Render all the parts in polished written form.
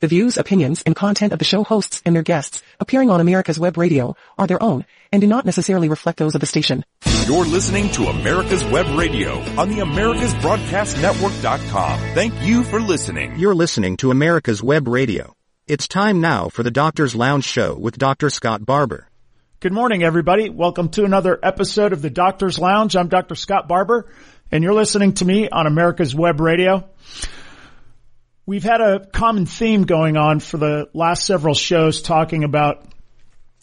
The views, opinions, and content of the show hosts and their guests appearing on America's Web Radio are their own and do not necessarily reflect those of the station. You're listening to America's Web Radio on the AmericasBroadcastNetwork.com. Thank you for listening. You're listening to America's Web Radio. It's time now for the Doctor's Lounge Show with Dr. Scott Barber. Good morning, everybody. Welcome to another episode of the Doctor's Lounge. I'm Dr. Scott Barber, and you're listening to me on America's Web Radio. We've had a common theme going on for the last several shows talking about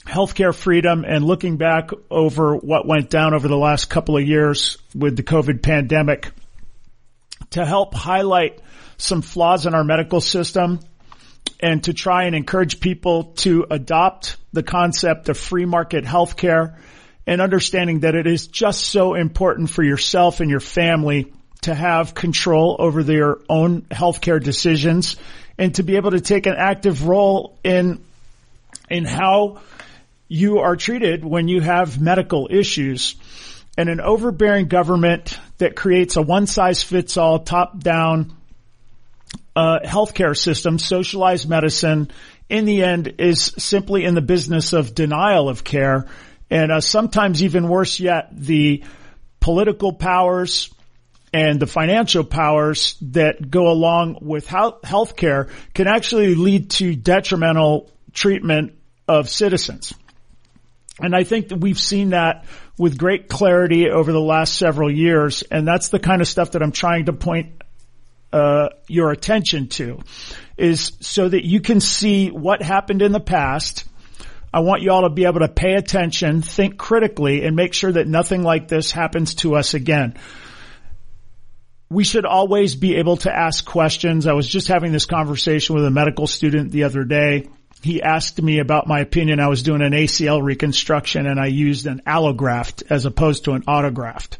healthcare freedom and looking back over what went down over the last couple of years with the COVID pandemic to help highlight some flaws in our medical system and to try and encourage people to adopt the concept of free market healthcare and understanding that it is just so important for yourself and your family to have control over their own healthcare decisions and to be able to take an active role in how you are treated when you have medical issues. And an overbearing government that creates a one-size-fits-all, top-down healthcare system, socialized medicine, in the end is simply in the business of denial of care. And sometimes even worse yet, the political powers and the financial powers that go along with healthcare can actually lead to detrimental treatment of citizens. And I think that we've seen that with great clarity over the last several years. And that's the kind of stuff that I'm trying to point your attention to, is so that you can see what happened in the past. I want you all to be able to pay attention, think critically, and make sure that nothing like this happens to us again. We should always be able to ask questions. I was just having this conversation with a medical student the other day. He asked me about my opinion. I was doing an ACL reconstruction and I used an allograft as opposed to an autograft.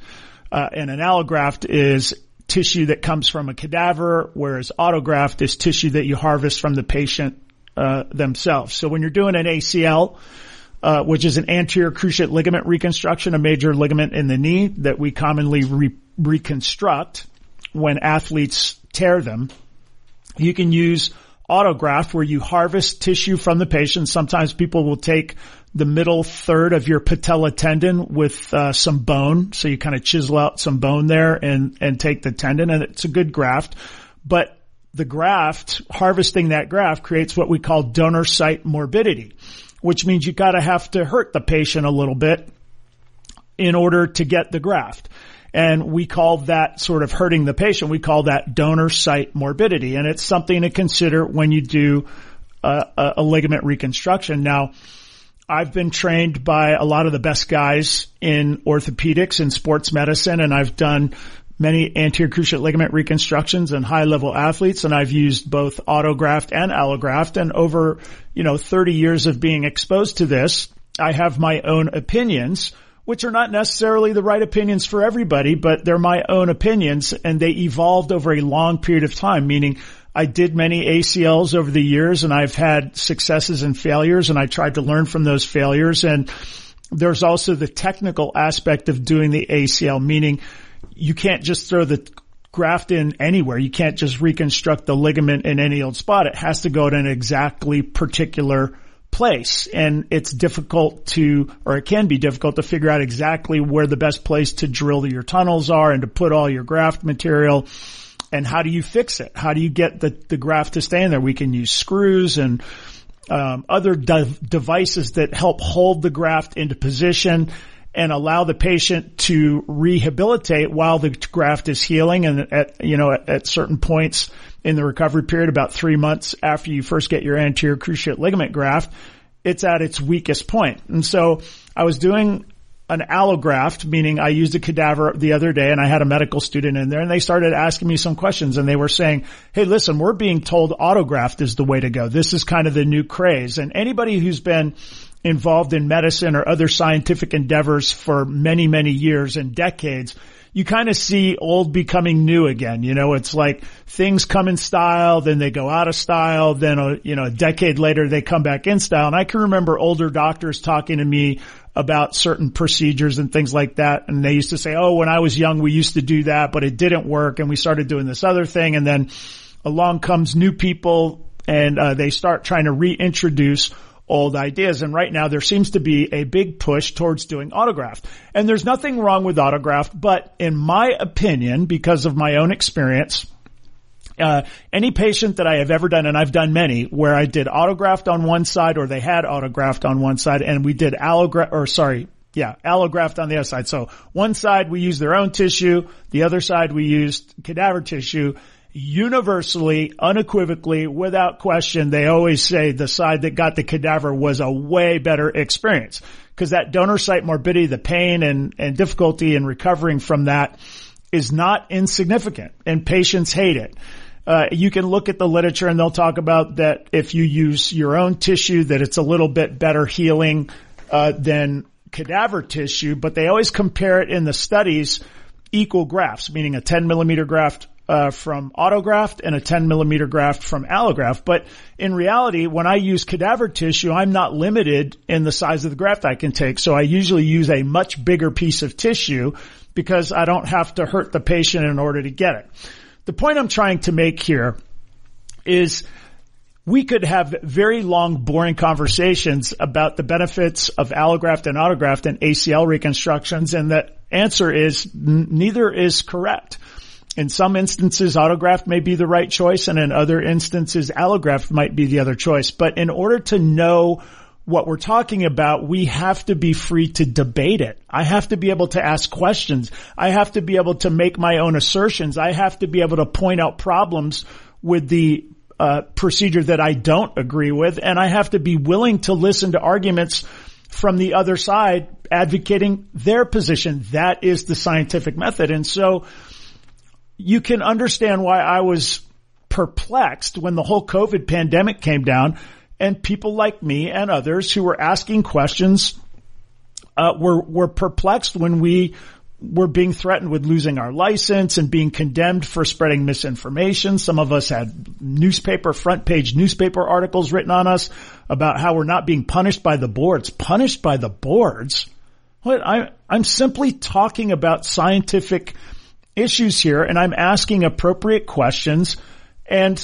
And an allograft is tissue that comes from a cadaver, whereas autograft is tissue that you harvest from the patient themselves. So when you're doing an ACL, which is an anterior cruciate ligament reconstruction, a major ligament in the knee that we commonly reconstruct, when athletes tear them, you can use autograft where you harvest tissue from the patient. Sometimes people will take the middle third of your patella tendon with some bone. So you kind of chisel out some bone there and take the tendon, and it's a good graft. But the graft, harvesting that graft, creates what we call donor site morbidity, which means you gotta have to hurt the patient a little bit in order to get the graft. And we call that sort of hurting the patient, we call that donor site morbidity. And it's something to consider when you do a ligament reconstruction. Now, I've been trained by a lot of the best guys in orthopedics and sports medicine, and I've done many anterior cruciate ligament reconstructions and high-level athletes, and I've used both autograft and allograft. And over, 30 years of being exposed to this, I have my own opinions, which are not necessarily the right opinions for everybody, but they're my own opinions, and they evolved over a long period of time, meaning I did many ACLs over the years, and I've had successes and failures, and I tried to learn from those failures. And there's also the technical aspect of doing the ACL, meaning you can't just throw the graft in anywhere. You can't just reconstruct the ligament in any old spot. It has to go to an exactly particular place, and it's difficult to, or it can be difficult to figure out exactly where the best place to drill your tunnels are and to put all your graft material. And how do you fix it? How do you get the graft to stay in there? We can use screws and other devices that help hold the graft into position and allow the patient to rehabilitate while the graft is healing. And at certain points in the recovery period, about 3 months after you first get your anterior cruciate ligament graft, it's at its weakest point. And so I was doing an allograft, meaning I used a cadaver the other day, and I had a medical student in there, and they started asking me some questions, and they were saying, hey, listen, we're being told autograft is the way to go. This is kind of the new craze. And anybody who's been involved in medicine or other scientific endeavors for many, many years and decades, you kind of see old becoming new again. It's like things come in style, then they go out of style, then a decade later they come back in style. And I can remember older doctors talking to me about certain procedures and things like that, and they used to say, when I was young we used to do that, but it didn't work, and we started doing this other thing. And then along comes new people and they start trying to reintroduce old ideas. And right now there seems to be a big push towards doing autograft. And there's nothing wrong with autograft, but in my opinion, because of my own experience, any patient that I have ever done, and I've done many, where I did autograft on one side or they had autograft on one side and we did allograft on the other side. So one side we used their own tissue, the other side we used cadaver tissue. Universally, unequivocally, without question, they always say the side that got the cadaver was a way better experience, because that donor site morbidity, the pain and difficulty in recovering from that is not insignificant, and patients hate it. You can look at the literature and they'll talk about that if you use your own tissue, that it's a little bit better healing than cadaver tissue, but they always compare it in the studies equal grafts, meaning a 10 millimeter graft from autograft and a 10 millimeter graft from allograft. But in reality, when I use cadaver tissue, I'm not limited in the size of the graft I can take. So I usually use a much bigger piece of tissue because I don't have to hurt the patient in order to get it. The point I'm trying to make here is we could have very long, boring conversations about the benefits of allograft and autograft and ACL reconstructions, and the answer is neither is correct. In some instances, autograft may be the right choice, and in other instances, allograft might be the other choice. But in order to know what we're talking about, we have to be free to debate it. I have to be able to ask questions. I have to be able to make my own assertions. I have to be able to point out problems with the procedure that I don't agree with, and I have to be willing to listen to arguments from the other side advocating their position. That is the scientific method. And so you can understand why I was perplexed when the whole COVID pandemic came down and people like me and others who were asking questions were perplexed when we were being threatened with losing our license and being condemned for spreading misinformation. Some of us had front page newspaper articles written on us about how we're not being punished by the boards. Punished by the boards? What? I'm simply talking about scientific issues here, and I'm asking appropriate questions, and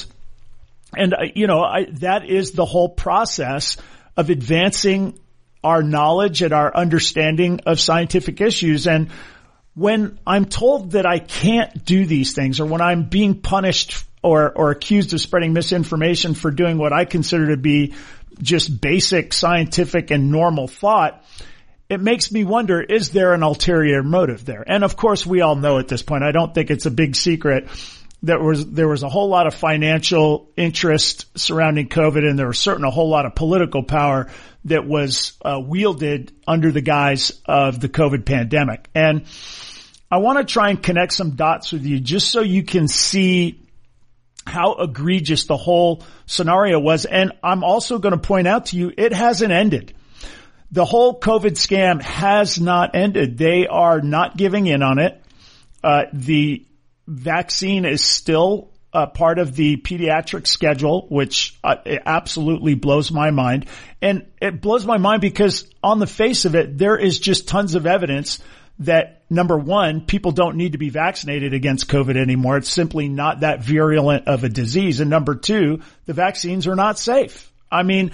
that is the whole process of advancing our knowledge and our understanding of scientific issues. And when I'm told that I can't do these things, or when I'm being punished or accused of spreading misinformation for doing what I consider to be just basic scientific and normal thought, it makes me wonder, is there an ulterior motive there? And of course, we all know at this point, I don't think it's a big secret, that there was a whole lot of financial interest surrounding COVID, and there was certainly a whole lot of political power that was wielded under the guise of the COVID pandemic. And I want to try and connect some dots with you just so you can see how egregious the whole scenario was. And I'm also going to point out to you, it hasn't ended. The whole COVID scam has not ended. They are not giving in on it. The vaccine is still part of the pediatric schedule, which it absolutely blows my mind. And it blows my mind because on the face of it, there is just tons of evidence that, number one, people don't need to be vaccinated against COVID anymore. It's simply not that virulent of a disease. And number two, the vaccines are not safe. I mean,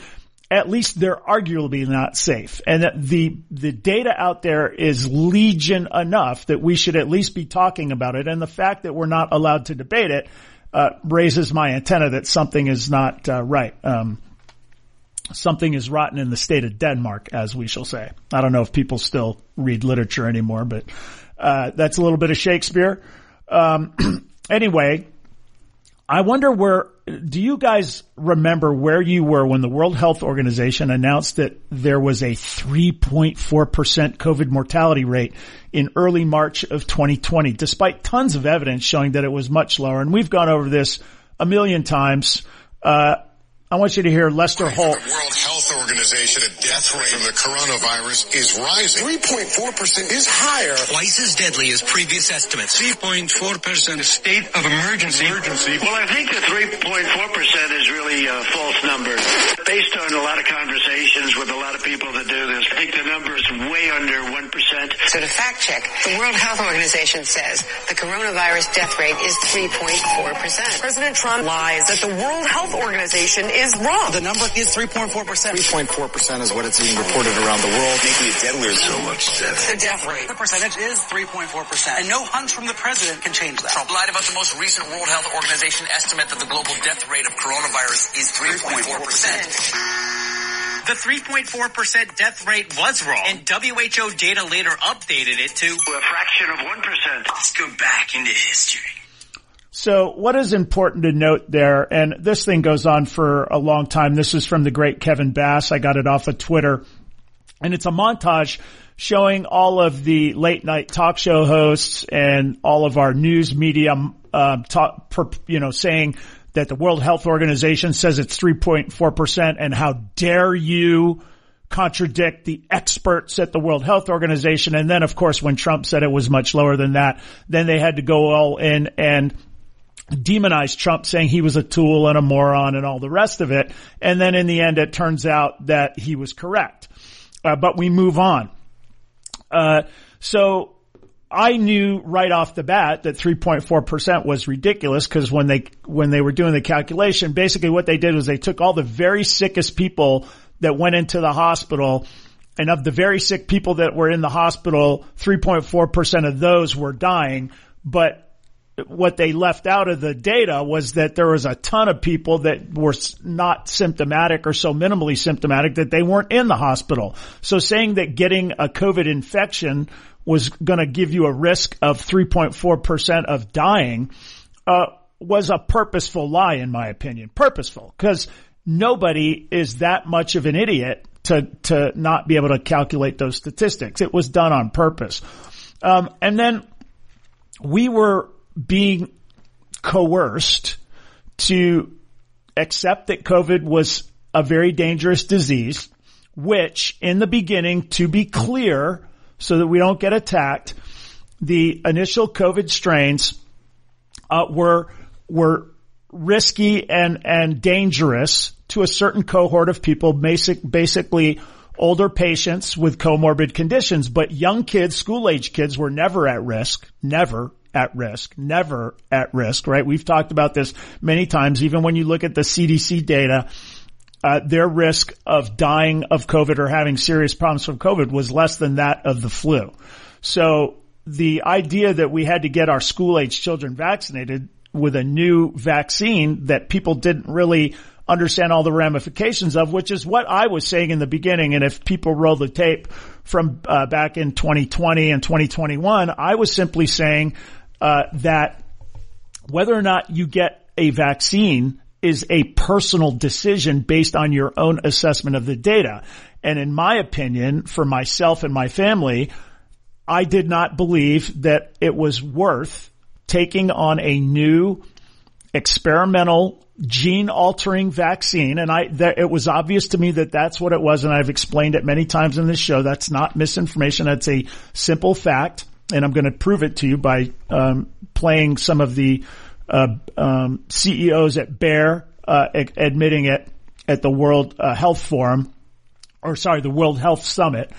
at least they're arguably not safe. And the data out there is legion enough that we should at least be talking about it. And the fact that we're not allowed to debate it raises my antenna that something is not right. Something is rotten in the state of Denmark, as we shall say. I don't know if people still read literature anymore, but that's a little bit of Shakespeare. Anyway, I wonder do you guys remember where you were when the World Health Organization announced that there was a 3.4% COVID mortality rate in early March of 2020, despite tons of evidence showing that it was much lower? And we've gone over this a million times. I want you to hear Lester Holt. The World Health Organization, the death rate from the coronavirus is rising. 3.4% is higher. Twice as deadly as previous estimates. 3.4%. A state of emergency. Well, I think the 3.4% is really a false number. based on a lot of conversations with a lot of people that do this, I think the number is way under 1%. So to fact check, the World Health Organization says the coronavirus death rate is 3.4%. President Trump lies that the World Health Organization is wrong. The number is 3.4%. 3.4% is what it's being reported around the world. Making it deadlier. So much death. The death rate. The percentage is 3.4%. And no hunch from the president can change that. Trump lied about the most recent World Health Organization estimate that the global death rate of coronavirus is 3.4%. The 3.4% death rate was wrong, and WHO data later updated it to a fraction of 1%. Let's go back into history. So what is important to note there, and this thing goes on for a long time. This is from the great Kevin Bass. I got it off of Twitter. And it's a montage showing all of the late night talk show hosts and all of our news media, saying that the World Health Organization says it's 3.4%, and how dare you contradict the experts at the World Health Organization. And then, of course, when Trump said it was much lower than that, then they had to go all in and demonize Trump, saying he was a tool and a moron and all the rest of it. And then in the end, it turns out that he was correct. But we move on. So I knew right off the bat that 3.4% was ridiculous, because when they were doing the calculation, basically what they did was they took all the very sickest people that went into the hospital, and of the very sick people that were in the hospital, 3.4% of those were dying. But what they left out of the data was that there was a ton of people that were not symptomatic, or so minimally symptomatic that they weren't in the hospital. So saying that getting a COVID infection was going to give you a risk of 3.4% of dying was a purposeful lie, in my opinion. Purposeful, because nobody is that much of an idiot to not be able to calculate those statistics. It was done on purpose. And then we were being coerced to accept that COVID was a very dangerous disease, which in the beginning, to be clear, so that we don't get attacked, the initial COVID strains were risky and dangerous to a certain cohort of people, basically older patients with comorbid conditions. But young kids, school-age kids, were never at risk, right? We've talked about this many times. Even when you look at the CDC data, their risk of dying of COVID or having serious problems from COVID was less than that of the flu. So the idea that we had to get our school-age children vaccinated with a new vaccine that people didn't really understand all the ramifications of, which is what I was saying in the beginning. And if people roll the tape from back in 2020 and 2021, I was simply saying that whether or not you get a vaccine is a personal decision based on your own assessment of the data. And in my opinion, for myself and my family, I did not believe that it was worth taking on a new experimental gene-altering vaccine, and it was obvious to me that that's what it was, and I've explained it many times in this show. That's not misinformation. That's a simple fact, and I'm going to prove it to you by playing some of the CEOs at Bayer admitting it at the World Health Summit,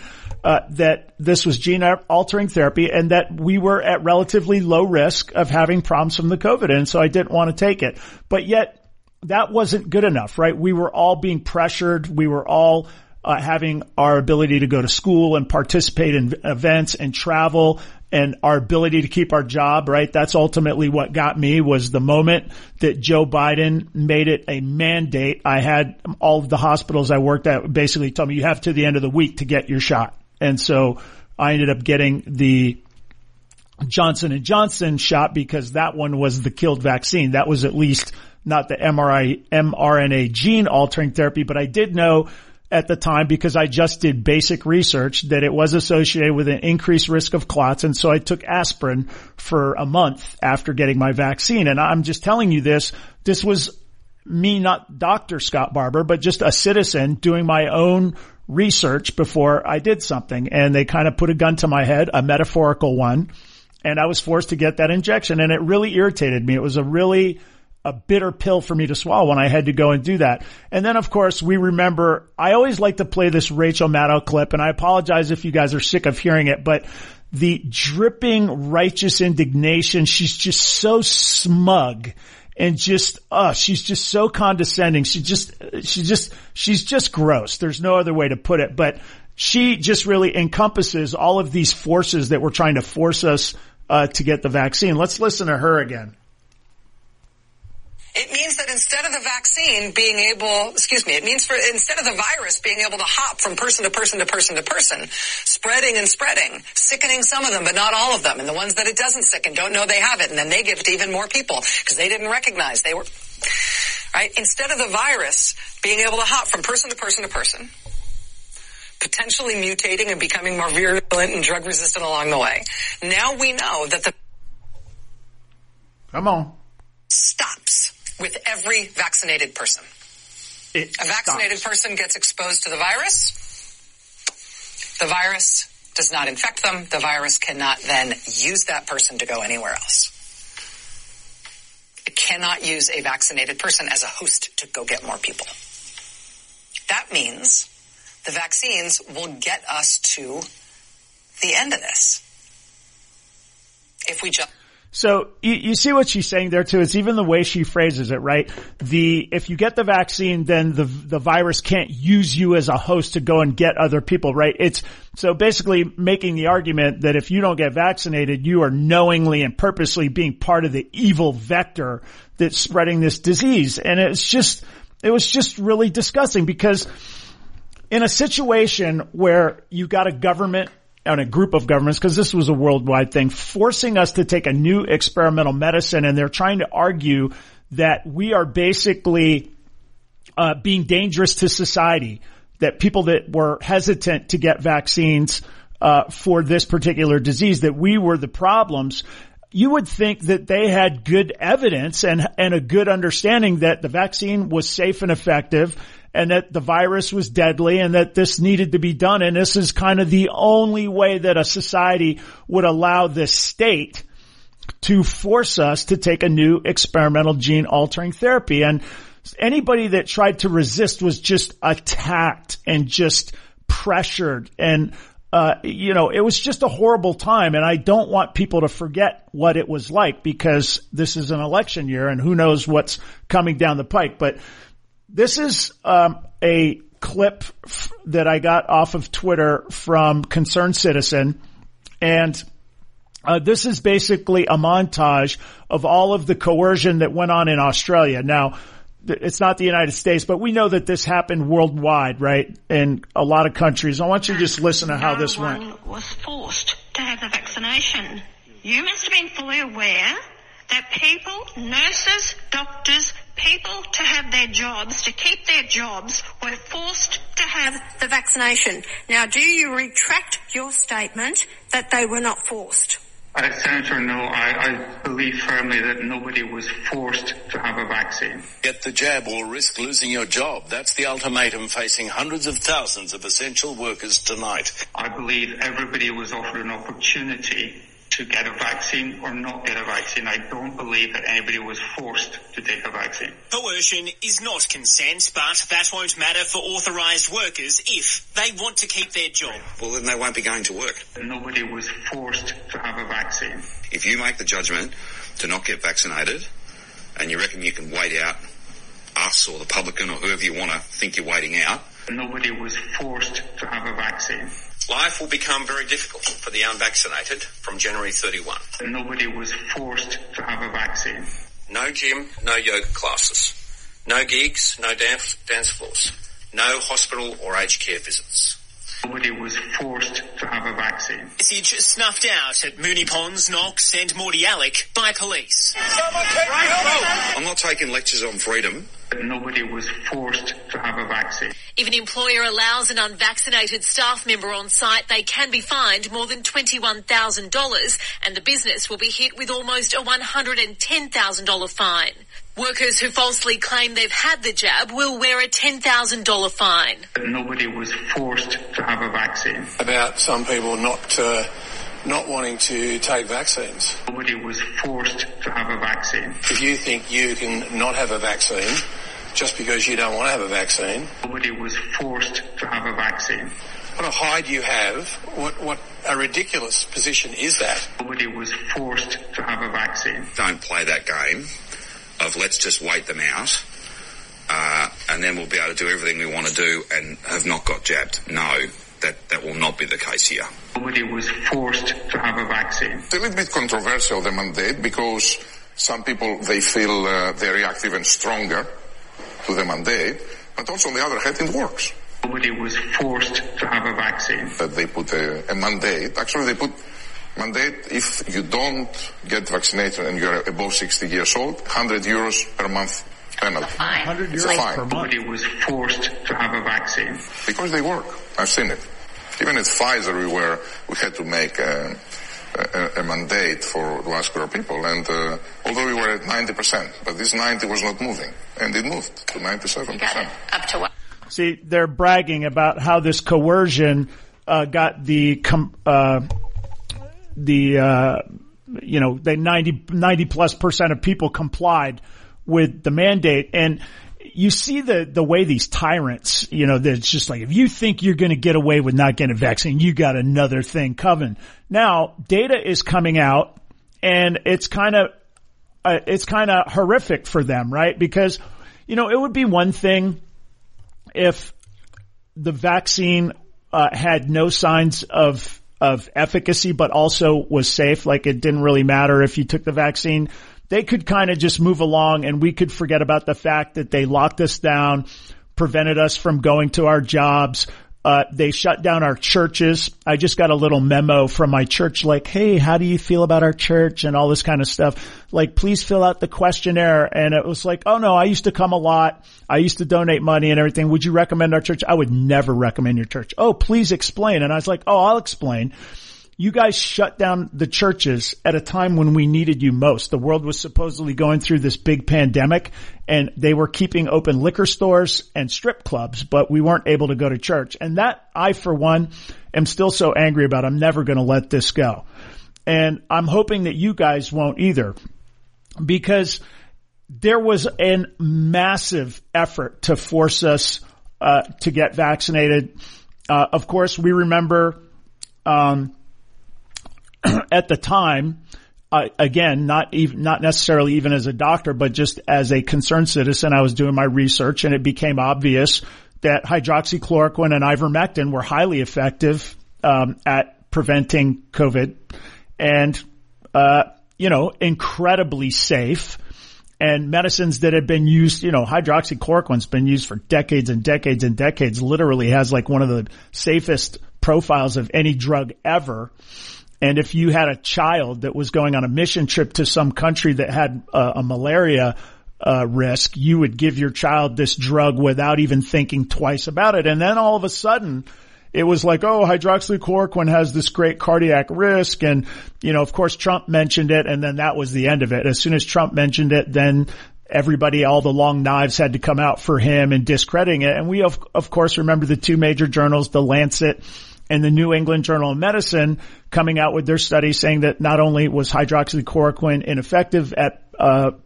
that this was gene-altering therapy and that we were at relatively low risk of having problems from the COVID, and so I didn't want to take it. But yet that wasn't good enough, right? We were all being pressured. We were all having our ability to go to school and participate in events and travel, and our ability to keep our job, right? That's ultimately what got me, was the moment that Joe Biden made it a mandate. I had all of the hospitals I worked at basically told me, you have to the end of the week to get your shot. And so I ended up getting the Johnson & Johnson shot, because that one was the killed vaccine. That was at least not the mRNA gene altering therapy, but I did know at the time, because I just did basic research, that it was associated with an increased risk of clots. And so I took aspirin for a month after getting my vaccine. And I'm just telling you this. This was me, not Dr. Scott Barber, but just a citizen doing my own research before I did something. And they kind of put a gun to my head, a metaphorical one, and I was forced to get that injection. And it really irritated me. It was a really a bitter pill for me to swallow when I had to go and do that. And then, of course, we remember, I always like to play this Rachel Maddow clip, and I apologize if you guys are sick of hearing it, but the dripping righteous indignation, she's just so smug and just, she's just so condescending. She's just gross. There's no other way to put it, but she just really encompasses all of these forces that were trying to force us to get the vaccine. Let's listen to her again. It means that instead of the vaccine being able, it means for instead of the virus being able to hop from person to person to person to person, spreading and spreading, sickening some of them, but not all of them. And the ones that it doesn't sicken don't know they have it. And then they give it to even more people because they didn't recognize they were, right? Instead of the virus being able to hop from person to person to person, potentially mutating and becoming more virulent and drug resistant along the way. Now we know that the. Come on. Stops. With every vaccinated person. A vaccinated person gets exposed to the virus. The virus does not infect them. The virus cannot then use that person to go anywhere else. It cannot use a vaccinated person as a host to go get more people. That means the vaccines will get us to the end of this. If we just... So you see what she's saying there too. It's even the way she phrases it, right? If you get the vaccine, then the virus can't use you as a host to go and get other people, right? It's so basically making the argument that if you don't get vaccinated, you are knowingly and purposely being part of the evil vector that's spreading this disease. And it was just really disgusting because in a situation where you got a government on a group of governments, because this was a worldwide thing, forcing us to take a new experimental medicine, and they're trying to argue that we are basically being dangerous to society, that people that were hesitant to get vaccines for this particular disease, that we were the problems. You would think that they had good evidence and a good understanding that the vaccine was safe and effective, and that the virus was deadly, and that this needed to be done. And this is kind of the only way that a society would allow this state to force us to take a new experimental gene altering therapy. And anybody that tried to resist was just attacked and just pressured. And, it was just a horrible time. And I don't want people to forget what it was like, because this is an election year and who knows what's coming down the pike. But this is a clip that I got off of Twitter from Concerned Citizen, and this is basically a montage of all of the coercion that went on in Australia. Now, it's not the United States, but we know that this happened worldwide, right, in a lot of countries. I want you to just listen to how this went. No one was forced to have the vaccination. You must have been fully aware that people, nurses, doctors, people to have their jobs, to keep their jobs, were forced to have the vaccination. Now, do you retract your statement that they were not forced? Senator, no, I believe firmly that nobody was forced to have a vaccine. Get the jab or risk losing your job. That's the ultimatum facing hundreds of thousands of essential workers tonight. I believe everybody was offered an opportunity to get a vaccine or not get a vaccine. I don't believe that anybody was forced to take a vaccine. Coercion is not consent, but that won't matter for authorised workers if they want to keep their job. Well, then they won't be going to work. Nobody was forced to have a vaccine. If you make the judgment to not get vaccinated and you reckon you can wait out us or the publican or whoever you want to think you're waiting out. Nobody was forced to have a vaccine. Life will become very difficult for the unvaccinated from January 31. Nobody was forced to have a vaccine. No gym, no yoga classes. No gigs, no dance floors. No hospital or aged care visits. Nobody was forced to have a vaccine. Message snuffed out at Moonee Ponds, Knox and Mordialloc by police. I'm not taking lectures on freedom. Nobody was forced to have a vaccine. If an employer allows an unvaccinated staff member on site, they can be fined more than $21,000 and the business will be hit with almost a $110,000 fine. Workers who falsely claim they've had the jab will wear a $10,000 fine. Nobody was forced to have a vaccine. About some people not not wanting to take vaccines. Nobody was forced to have a vaccine. If you think you can not have a vaccine just because you don't want to have a vaccine. Nobody was forced to have a vaccine. What a hide you have. What a ridiculous position is that. Nobody was forced to have a vaccine. Don't play that game of let's just wait them out. And then we'll be able to do everything we want to do and have not got jabbed. No, that will not be the case here. Nobody was forced to have a vaccine. It's a little bit controversial, the mandate, because some people, they feel they react even stronger to the mandate, but also on the other hand, it works. Nobody was forced to have a vaccine. That they put a mandate. Actually, they put mandate, if you don't get vaccinated and you're above 60 years old, 100 euros per month. Penalty. It's a fine. Nobody was forced to have a vaccine. Because they work. I've seen it. Even at Pfizer, we had to make a mandate for vascular people, and although we were at 90%, but this 90 was not moving, and it moved to 97%. You got it. Up to what? See, they're bragging about how this coercion got the 90+% of people complied with the mandate. And you see the way these tyrants, that's just like, if you think you're going to get away with not getting a vaccine, you got another thing coming. Now, data is coming out, and it's kind of horrific for them, right? Because, it would be one thing if the vaccine had no signs of efficacy, but also was safe. Like, it didn't really matter if you took the vaccine. They could kind of just move along, and we could forget about the fact that they locked us down, prevented us from going to our jobs. They shut down our churches. I just got a little memo from my church like, hey, how do you feel about our church and all this kind of stuff? Like, please fill out the questionnaire. And it was like, oh, no, I used to come a lot. I used to donate money and everything. Would you recommend our church? I would never recommend your church. Oh, please explain. And I was like, oh, I'll explain. You guys shut down the churches at a time when we needed you most. The world was supposedly going through this big pandemic, and they were keeping open liquor stores and strip clubs, but we weren't able to go to church. And that, I, for one, am still so angry about. I'm never going to let this go. And I'm hoping that you guys won't either, because there was a massive effort to force us to get vaccinated. Of course, we remember at the time, again, not necessarily even as a doctor, but just as a concerned citizen, I was doing my research, and it became obvious that hydroxychloroquine and ivermectin were highly effective at preventing COVID, and incredibly safe. And medicines that had been used, hydroxychloroquine's been used for decades and decades and decades. Literally has like one of the safest profiles of any drug ever. And if you had a child that was going on a mission trip to some country that had a malaria risk, you would give your child this drug without even thinking twice about it. And then all of a sudden, it was like, oh, hydroxychloroquine has this great cardiac risk. And, of course, Trump mentioned it, and then that was the end of it. As soon as Trump mentioned it, then everybody, all the long knives had to come out for him and discrediting it. And we, of course, remember the two major journals, The Lancet and the New England Journal of Medicine, coming out with their study saying that not only was hydroxychloroquine ineffective at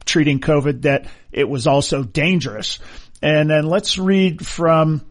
treating COVID, that it was also dangerous. And then let's read from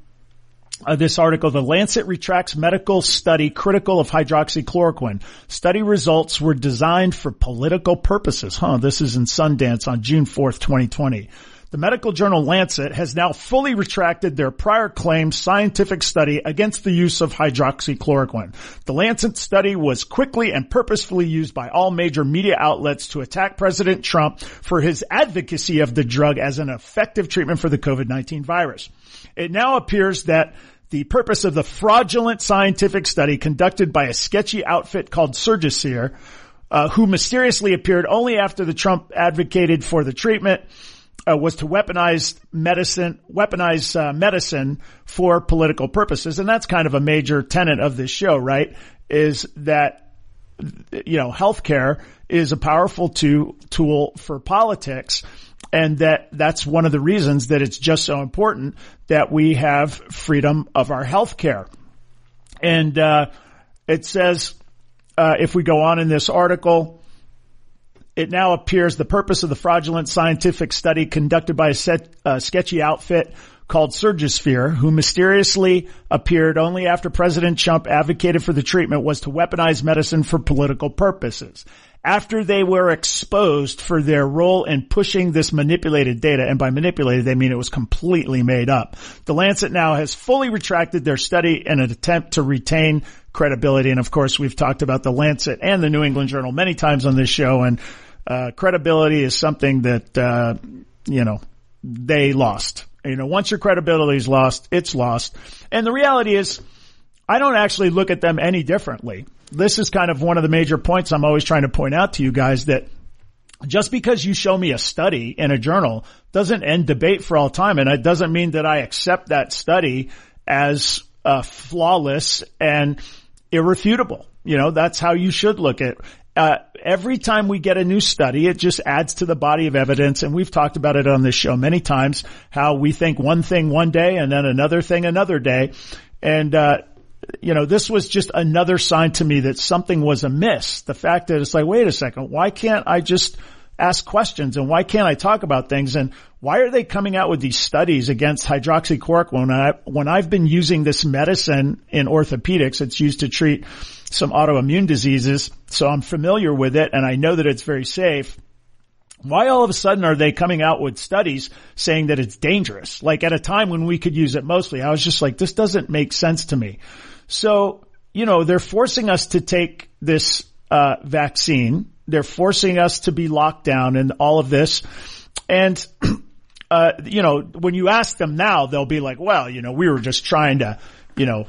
this article. The Lancet retracts medical study critical of hydroxychloroquine. Study results were designed for political purposes. This is in Sundance on June 4th, 2020. The medical journal Lancet has now fully retracted their prior claimed scientific study against the use of hydroxychloroquine. The Lancet study was quickly and purposefully used by all major media outlets to attack President Trump for his advocacy of the drug as an effective treatment for the COVID-19 virus. It now appears that the purpose of the fraudulent scientific study conducted by a sketchy outfit called Surgisphere, who mysteriously appeared only after the Trump advocated for the treatment, was to weaponize medicine for political purposes. And that's kind of a major tenet of this show, right? Is that, healthcare is a powerful tool for politics. And that's one of the reasons that it's just so important that we have freedom of our healthcare. And, it says, if we go on in this article, it now appears the purpose of the fraudulent scientific study conducted by a sketchy outfit called Surgisphere, who mysteriously appeared only after President Trump advocated for the treatment, was to weaponize medicine for political purposes. After they were exposed for their role in pushing this manipulated data, and by manipulated, they mean it was completely made up. The Lancet now has fully retracted their study in an attempt to retain credibility. And of course, we've talked about the Lancet and the New England Journal many times on this show, and credibility is something that, you know, they lost. You know, once your credibility is lost, it's lost. And the reality is, I don't actually look at them any differently. This is kind of one of the major points I'm always trying to point out to you guys, that just because you show me a study in a journal doesn't end debate for all time. And it doesn't mean that I accept that study as flawless and irrefutable. You know, that's how you should look at it. Every time we get a new study, it just adds to the body of evidence. And we've talked about it on this show many times, how we think one thing one day and then another thing another day. And, you know, this was just another sign to me that something was amiss. The fact that it's like, wait a second, why can't I just ask questions, and why can't I talk about things, and why are they coming out with these studies against hydroxychloroquine when I've been using this medicine in orthopedics? It's used to treat some autoimmune diseases, so I'm familiar with it and I know that it's very safe. Why all of a sudden are they coming out with studies saying that it's dangerous, like at a time when we could use it mostly? I was just like, this doesn't make sense to me. So, you know, they're forcing us to take this vaccine. They're forcing us to be locked down and all of this. And, you know, when you ask them now, they'll be like, well, you know, we were just trying to, you know,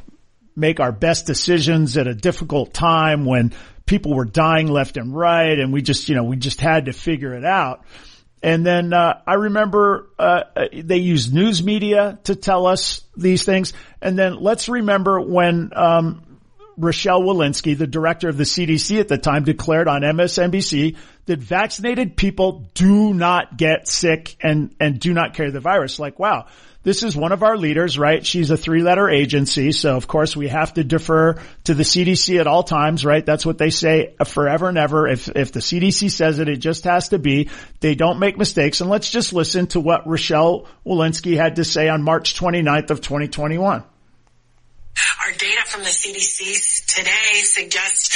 make our best decisions at a difficult time when people were dying left and right. And we just, you know, we just had to figure it out. And then, I remember, they used news media to tell us these things. And then let's remember when, Rochelle Walensky, the director of the CDC at the time, declared on MSNBC that vaccinated people do not get sick and do not carry the virus. Like, wow, this is one of our leaders, right? She's a three-letter agency, so of course we have to defer to the CDC at all times, right? That's what they say forever and ever. If the CDC says it, it just has to be. They don't make mistakes. And let's just listen to what Rochelle Walensky had to say on March 29th of 2021. Our data from the CDC today suggests,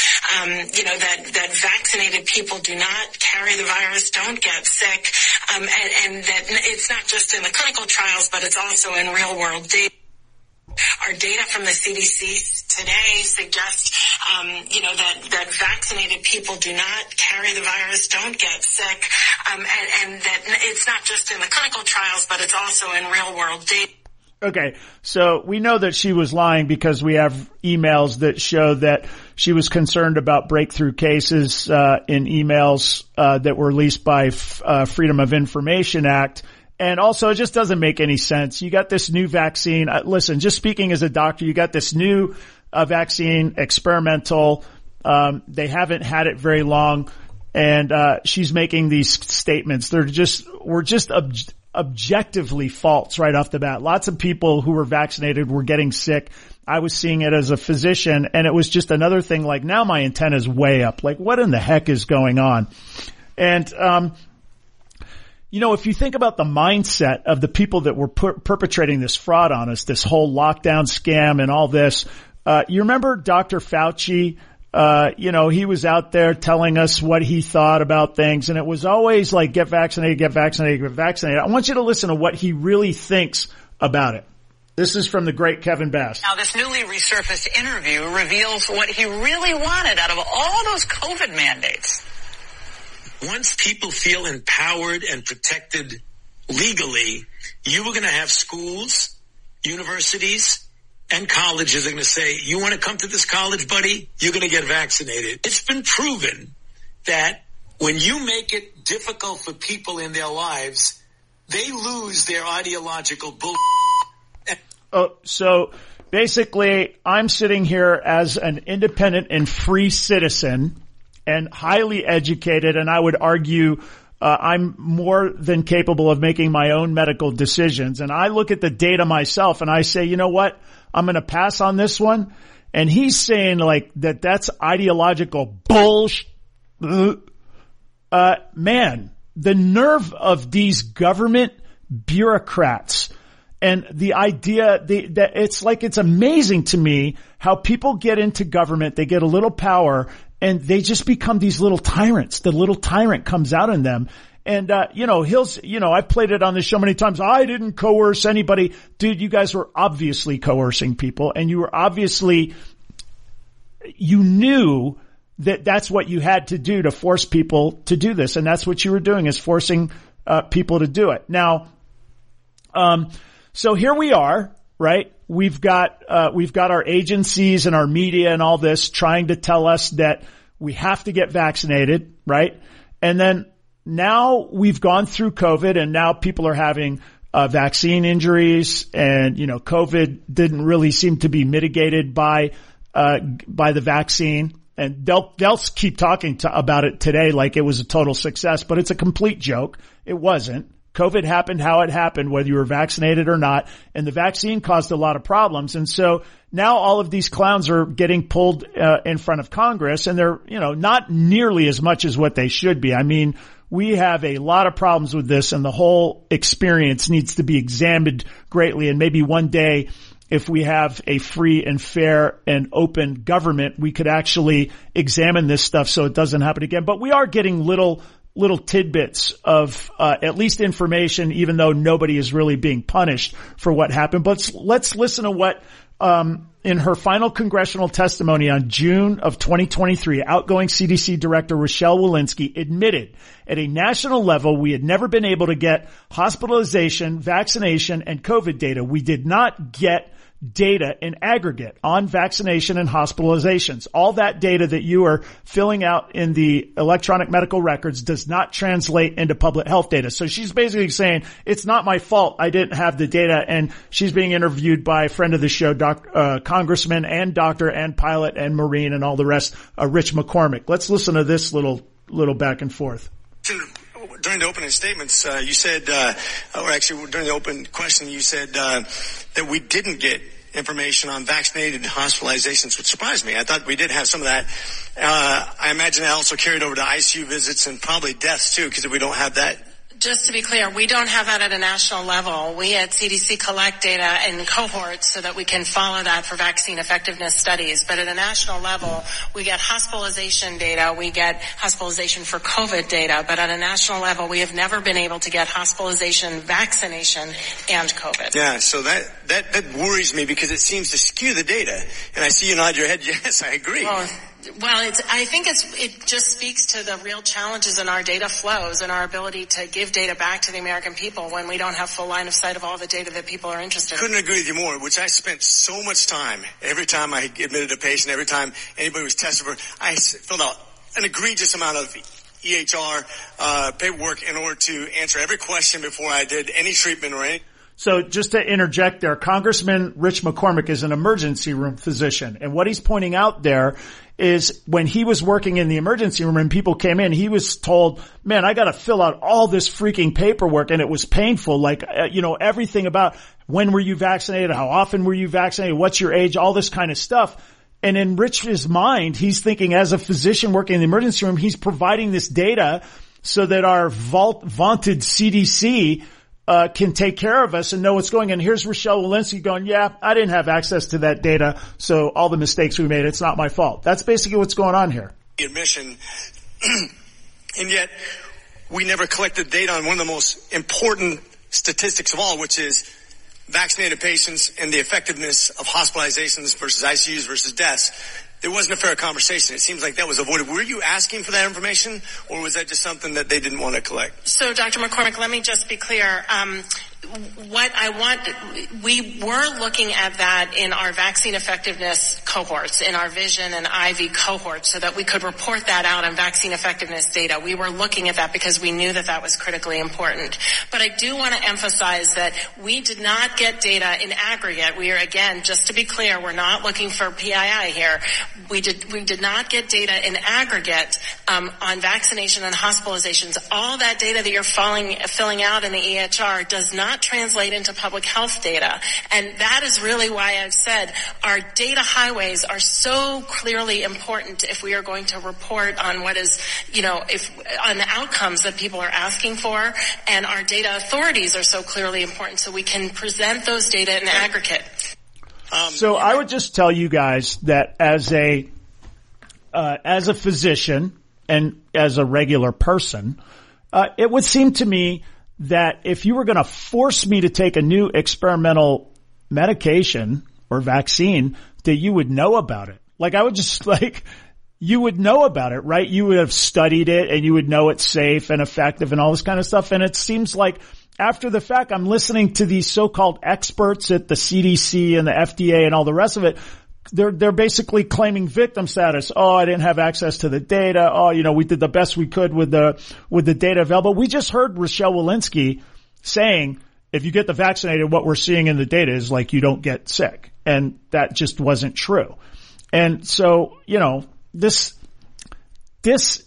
you know, that vaccinated people do not carry the virus, don't get sick, and that it's not just in the clinical trials, but it's also in real-world data. Our data from the CDC today suggests, you know, that vaccinated people do not carry the virus, don't get sick, and that it's not just in the clinical trials, but it's also in real-world data. Okay, so we know that she was lying because we have emails that show that she was concerned about breakthrough cases in emails that were released by Freedom of Information Act. And also, it just doesn't make any sense. You got this new vaccine. Listen, just speaking as a doctor, you got this new vaccine, experimental. They haven't had it very long. And she's making these statements. They're just – we're just objectively false right off the bat. Lots of people who were vaccinated were getting sick. I was seeing it as a physician, and it was just another thing. Like, now my antenna's way up. Like, what in the heck is going on? And, you know, if you think about the mindset of the people that were perpetrating this fraud on us, this whole lockdown scam and all this, you remember Dr. Fauci? You know, he was out there telling us what he thought about things, and it was always like, get vaccinated, get vaccinated, get vaccinated. I want you to listen to what he really thinks about it. This is from the great Kevin Bass. Now, this newly resurfaced interview reveals what he really wanted out of all those COVID mandates. Once people feel empowered and protected legally, you were going to have schools, universities, and colleges are going to say, you want to come to this college, buddy? You're going to get vaccinated. It's been proven that when you make it difficult for people in their lives, they lose their ideological bull. Oh, so basically, I'm sitting here as an independent and free citizen and highly educated, and I would argue I'm more than capable of making my own medical decisions. And I look at the data myself and I say, you know what? I'm going to pass on this one. And he's saying like that's ideological bullshit. Man, the nerve of these government bureaucrats. And the idea that it's amazing to me how people get into government, they get a little power and they just become these little tyrants. The little tyrant comes out in them. And, I played it on this show many times. I didn't coerce anybody. Dude, you guys were obviously coercing people, and you were obviously, you knew that that's what you had to do to force people to do this. And that's what you were doing, is forcing, people to do it. Now, so here we are, right? We've got our agencies and our media and all this trying to tell us that we have to get vaccinated, right? And then, now we've gone through COVID and now people are having vaccine injuries, and COVID didn't really seem to be mitigated by the vaccine, and they'll keep talking about it today like it was a total success, but it's a complete joke. It wasn't. COVID happened how it happened, whether you were vaccinated or not, and the vaccine caused a lot of problems. And so now all of these clowns are getting pulled in front of Congress, and they're not nearly as much as what they should be. I mean, we have a lot of problems with this, and the whole experience needs to be examined greatly. And maybe one day, if we have a free and fair and open government, we could actually examine this stuff so it doesn't happen again. But we are getting little tidbits of at least information, even though nobody is really being punished for what happened. But let's listen to what in her final congressional testimony on June of 2023, outgoing CDC Director Rochelle Walensky admitted at a national level we had never been able to get hospitalization, vaccination, and COVID data. We did not get data in aggregate on vaccination and hospitalizations. All that data that you are filling out in the electronic medical records does not translate into public health data. So she's basically saying, it's not my fault. I didn't have the data. And she's being interviewed by a friend of the show, Congressman and doctor and pilot and Marine and all the rest, Rich McCormick. Let's listen to this little back and forth. During the opening statements, you said, or actually during the open question, you said that we didn't get information on vaccinated hospitalizations, which surprised me. I thought we did have some of that. I imagine that also carried over to ICU visits and probably deaths, too, because if we don't have that. Just to be clear, we don't have that at a national level. We at CDC collect data in cohorts so that we can follow that for vaccine effectiveness studies. But at a national level, we get hospitalization data. We get hospitalization for COVID data. But at a national level, we have never been able to get hospitalization, vaccination, and COVID. Yeah, so that worries me because it seems to skew the data. And I see you nod your head. Yes, I agree. Well, I think it just speaks to the real challenges in our data flows and our ability to give data back to the American people when we don't have full line of sight of all the data that people are interested in. Couldn't agree with you more, which I spent so much time, every time I admitted a patient, every time anybody was tested for, I filled out an egregious amount of EHR paperwork in order to answer every question before I did any treatment or anything. So just to interject there, Congressman Rich McCormick is an emergency room physician. And what he's pointing out there is when he was working in the emergency room and people came in, he was told, man, I got to fill out all this freaking paperwork. And it was painful. Like, everything about when were you vaccinated? How often were you vaccinated? What's your age? All this kind of stuff. And in Rich's mind, he's thinking as a physician working in the emergency room, he's providing this data so that our vaunted CDC can take care of us and know what's going on. Here's Rochelle Walensky going, yeah, I didn't have access to that data, so all the mistakes we made, it's not my fault. That's basically what's going on here. Admission, and yet we never collected data on one of the most important statistics of all, which is vaccinated patients and the effectiveness of hospitalizations versus ICUs versus deaths. There wasn't a fair conversation. It seems like that was avoided. Were you asking for that information, or was that just something that they didn't want to collect? So, Dr. McCormick, let me just be clear. We were looking at that in our vaccine effectiveness cohorts, in our vision and IV cohorts, so that we could report that out on vaccine effectiveness data. We were looking at that because we knew that was critically important. But I do want to emphasize that we did not get data in aggregate. We are, again, just to be clear, we're not looking for PII here. We did not get data in aggregate on vaccination and hospitalizations. All that data that you're filling out in the EHR does not translate into public health data. And that is really why I've said our data highway airways are so clearly important if we are going to report on what is, you know, if on the outcomes that people are asking for, and our data authorities are so clearly important so we can present those data in aggregate. So I would just tell you guys that as a physician and as a regular person, it would seem to me that if you were going to force me to take a new experimental medication or vaccine, that you would know about it. Like I would just like, you would know about it, right? You would have studied it and you would know it's safe and effective and all this kind of stuff. And it seems like after the fact, I'm listening to these so-called experts at the CDC and the FDA and all the rest of it. They're basically claiming victim status. Oh, I didn't have access to the data. Oh, you know, we did the best we could with the data available. We just heard Rochelle Walensky saying, if you get the vaccinated, what we're seeing in the data is like you don't get sick. And that just wasn't true. And so, you know, this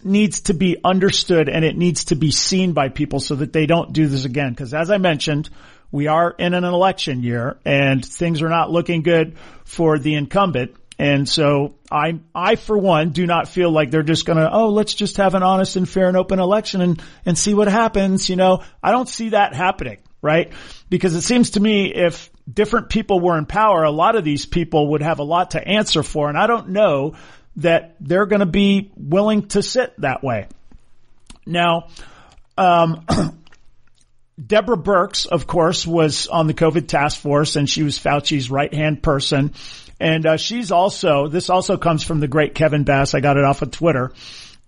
needs to be understood and it needs to be seen by people so that they don't do this again. Because as I mentioned, we are in an election year and things are not looking good for the incumbent. And so I for one do not feel like they're just going to, oh, let's just have an honest and fair and open election and see what happens. You know, I don't see that happening, right? Because it seems to me if different people were in power, a lot of these people would have a lot to answer for. And I don't know that they're going to be willing to sit that way. Now, Deborah Birx, of course, was on the COVID task force and she was Fauci's right-hand person. And she's also, this also comes from the great Kevin Bass. I got it off of Twitter.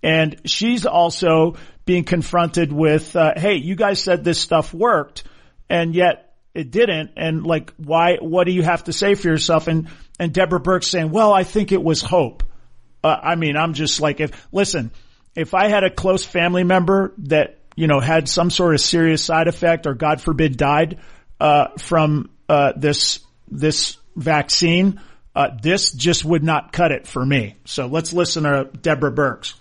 And she's also being confronted with, hey, you guys said this stuff worked and yet it didn't. And like, why, what do you have to say for yourself? And Deborah Birx saying, well, I think it was hope. I mean, I'm just like, if I had a close family member that, you know, had some sort of serious side effect or God forbid died, from, this vaccine, this just would not cut it for me. So let's listen to Deborah Birx.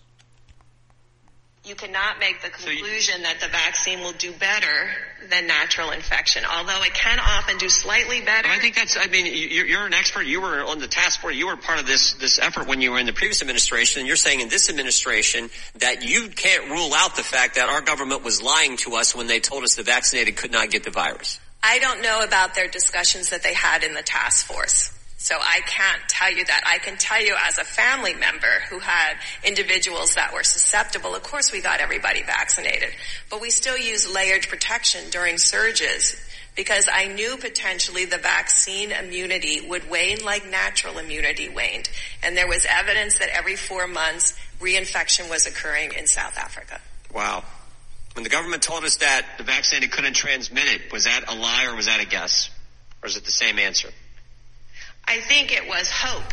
You cannot make the conclusion that the vaccine will do better than natural infection, although it can often do slightly better. I think that's, I mean, you're an expert. You were on the task force. You were part of this effort when you were in the previous administration. And you're saying in this administration that you can't rule out the fact that our government was lying to us when they told us the vaccinated could not get the virus. I don't know about their discussions that they had in the task force. So I can't tell you that. I can tell you as a family member who had individuals that were susceptible, of course we got everybody vaccinated, but we still use layered protection during surges because I knew potentially the vaccine immunity would wane like natural immunity waned. And there was evidence that every 4 months reinfection was occurring in South Africa. Wow. When the government told us that the vaccinated couldn't transmit it, was that a lie or was that a guess? Or is it the same answer? I think it was hope.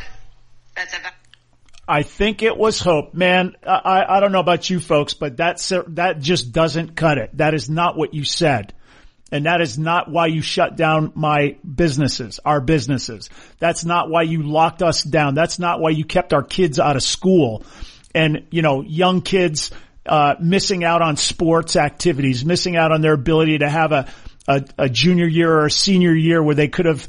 I think it was hope. Man, I don't know about you folks, but that just doesn't cut it. That is not what you said. And that is not why you shut down my businesses, our businesses. That's not why you locked us down. That's not why you kept our kids out of school. And, you know, young kids, missing out on sports activities, missing out on their ability to have a junior year or a senior year where they could have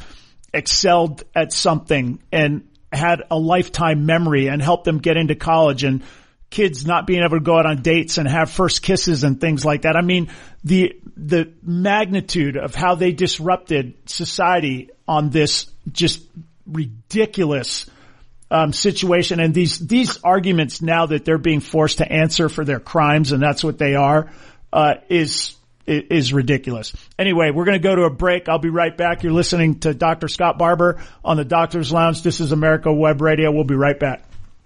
excelled at something and had a lifetime memory and helped them get into college, and kids not being able to go out on dates and have first kisses and things like that. I mean, the magnitude of how they disrupted society on this just ridiculous situation. And these arguments now that they're being forced to answer for their crimes, and that's what they are, is ridiculous. Anyway, we're going to go to a break. I'll be right back. You're listening to Dr. Scott Barber on the Doctor's Lounge. This is America Web Radio. We'll be right back.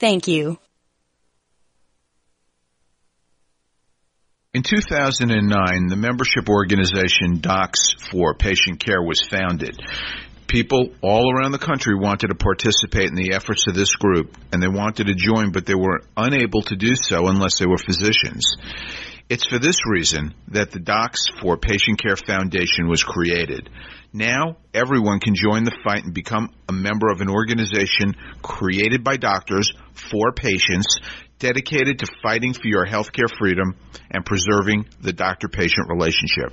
Thank you. In 2009, the membership organization Docs for Patient Care was founded. people all around the country wanted to participate in the efforts of this group, and they wanted to join, but they were unable to do so unless they were physicians. It's for this reason that the Docs for Patient Care Foundation was created. Now, everyone can join the fight and become a member of an organization created by doctors for patients, dedicated to fighting for your healthcare freedom and preserving the doctor-patient relationship.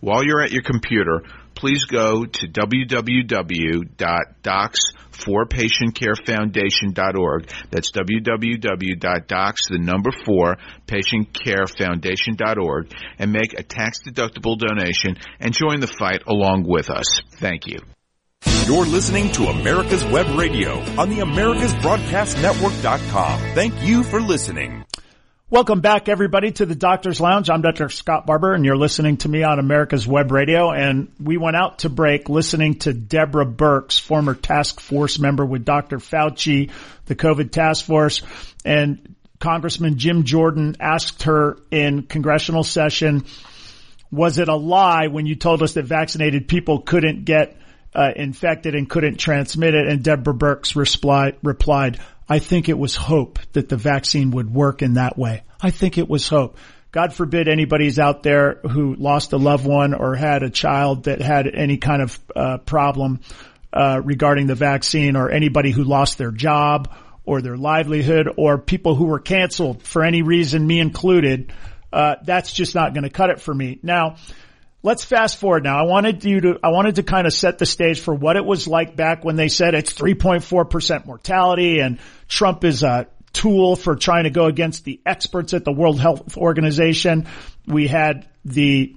While you're at your computer, please go to www.docs4patientcarefoundation.org. That's www.docs4patientcarefoundation.org and make a tax-deductible donation and join the fight along with us. Thank you. You're listening to America's Web Radio on the AmericasBroadcastNetwork.com. Thank you for listening. Welcome back, everybody, to the Doctor's Lounge. I'm Dr. Scott Barber, and you're listening to me on America's Web Radio. And we went out to break listening to Deborah Birx, former task force member with Dr. Fauci, the COVID task force. And Congressman Jim Jordan asked her in congressional session, was it a lie when you told us that vaccinated people couldn't get infected and couldn't transmit it? And Deborah Birx replied, I think it was hope that the vaccine would work in that way. I think it was hope. God forbid anybody's out there who lost a loved one or had a child that had any kind of problem regarding the vaccine, or anybody who lost their job or their livelihood, or people who were canceled for any reason, me included. That's just not going to cut it for me. Now, let's fast forward now. I wanted to kind of set the stage for what it was like back when they said it's 3.4% mortality and Trump is a tool for trying to go against the experts at the World Health Organization. We had the,